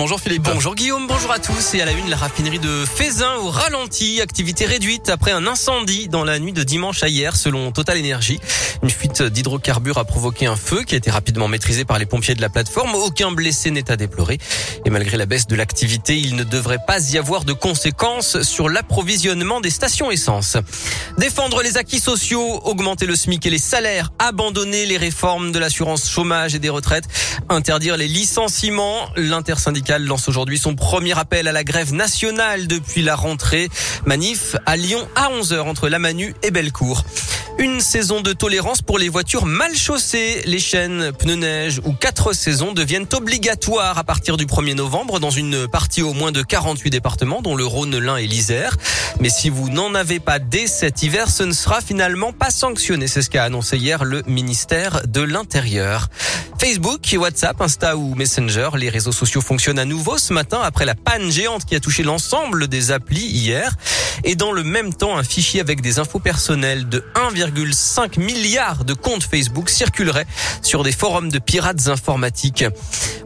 Bonjour Philippe. Bonjour Guillaume, bonjour à tous. Et à la une, la raffinerie de Feyzin au ralenti, activité réduite après un incendie dans la nuit de dimanche à hier, selon Total Énergie. Une fuite d'hydrocarbures a provoqué un feu qui a été rapidement maîtrisé par les pompiers de la plateforme. Aucun blessé n'est à déplorer. Et malgré la baisse de l'activité, il ne devrait pas y avoir de conséquences sur l'approvisionnement des stations essence. Défendre les acquis sociaux, augmenter le SMIC et les salaires, abandonner les réformes de l'assurance chômage et des retraites, interdire les licenciements. L'intersyndicale lance aujourd'hui son premier appel à la grève nationale depuis la rentrée. Manif à Lyon à 11h entre la Manu et Bellecour. Une saison de tolérance pour les voitures mal chaussées. Les chaînes, pneus neige ou 4 saisons deviennent obligatoires à partir du 1er novembre dans une partie au moins de 48 départements, dont le Rhône, l'Ain et l'Isère. Mais si vous n'en avez pas dès cet hiver, ce ne sera finalement pas sanctionné. C'est ce qu'a annoncé hier le ministère de l'Intérieur. Facebook, WhatsApp, Insta ou Messenger, les réseaux sociaux fonctionnent à nouveau ce matin après la panne géante qui a touché l'ensemble des applis hier. Et dans le même temps, un fichier avec des infos personnelles de 1,5 milliard de comptes Facebook circuleraient sur des forums de pirates informatiques.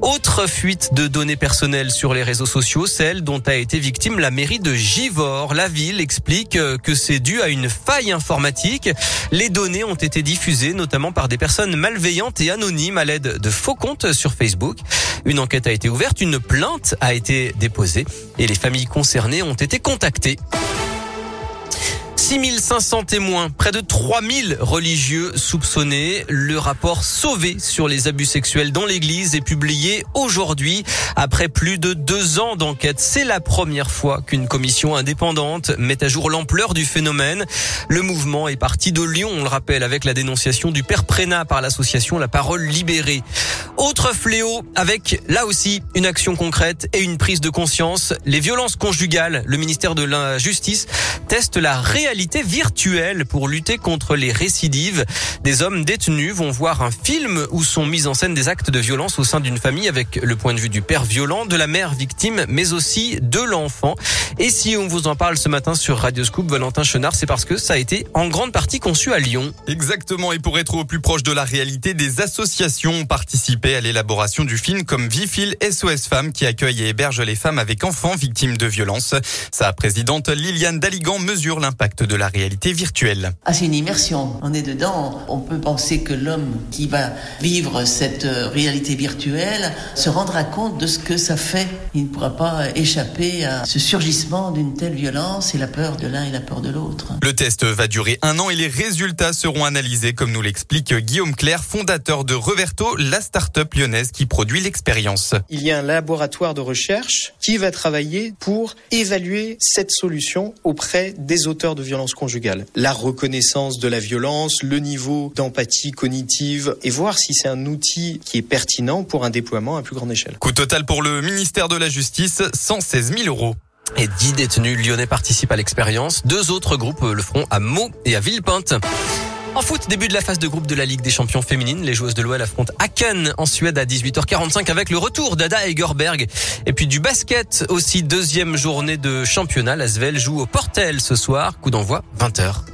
Autre fuite de données personnelles sur les réseaux sociaux, celle dont a été victime la mairie de Givors. La ville explique que c'est dû à une faille informatique. Les données ont été diffusées notamment par des personnes malveillantes et anonymes à l'aide de faux comptes sur Facebook. Une enquête a été ouverte, une plainte a été déposée et les familles concernées ont été contactées. 6500 témoins, près de 3000 religieux soupçonnés. Le rapport Sauvé sur les abus sexuels dans l'église est publié aujourd'hui après plus de 2 ans d'enquête. C'est la première fois qu'une commission indépendante met à jour l'ampleur du phénomène. Le mouvement est parti de Lyon, on le rappelle, avec la dénonciation du père Prénat par l'association La Parole Libérée. Autre fléau avec, là aussi, une action concrète et une prise de conscience. Les violences conjugales, le ministère de la Justice teste la réalité virtuelle pour lutter contre les récidives. Des hommes détenus vont voir un film où sont mis en scène des actes de violence au sein d'une famille avec le point de vue du père violent, de la mère victime, mais aussi de l'enfant. Et si on vous en parle ce matin sur Radio Scoop, Valentin Chenard, c'est parce que ça a été en grande partie conçu à Lyon. Exactement, et pour être au plus proche de la réalité, des associations ont participé à l'élaboration du film comme Vifil SOS Femmes qui accueille et héberge les femmes avec enfants victimes de violences. Sa présidente Liliane Daligan mesure l'impact de la réalité virtuelle. Ah, c'est une immersion, on est dedans, on peut penser que l'homme qui va vivre cette réalité virtuelle se rendra compte de ce que ça fait. Il ne pourra pas échapper à ce surgissement d'une telle violence et la peur de l'un et la peur de l'autre. Le test va durer 1 an et les résultats seront analysés, comme nous l'explique Guillaume, fondateur de Reverto, la start-up lyonnaise qui produit l'expérience. Il y a un laboratoire de recherche qui va travailler pour évaluer cette solution auprès des auteurs de violences conjugales. La reconnaissance de la violence, le niveau d'empathie cognitive et voir si c'est un outil qui est pertinent pour un déploiement à plus grande échelle. Coût total pour le ministère de la Justice, 116 000 €. Et 10 détenus lyonnais participent à l'expérience. 2 autres groupes le feront à Meaux et à Villepinte. En foot, début de la phase de groupe de la Ligue des Champions féminines. Les joueuses de l'OL affrontent Hacken en Suède à 18h45 avec le retour d'Ada Hegerberg. Et puis du basket aussi, 2e journée de championnat. L'ASVEL joue au Portel ce soir. Coup d'envoi 20h.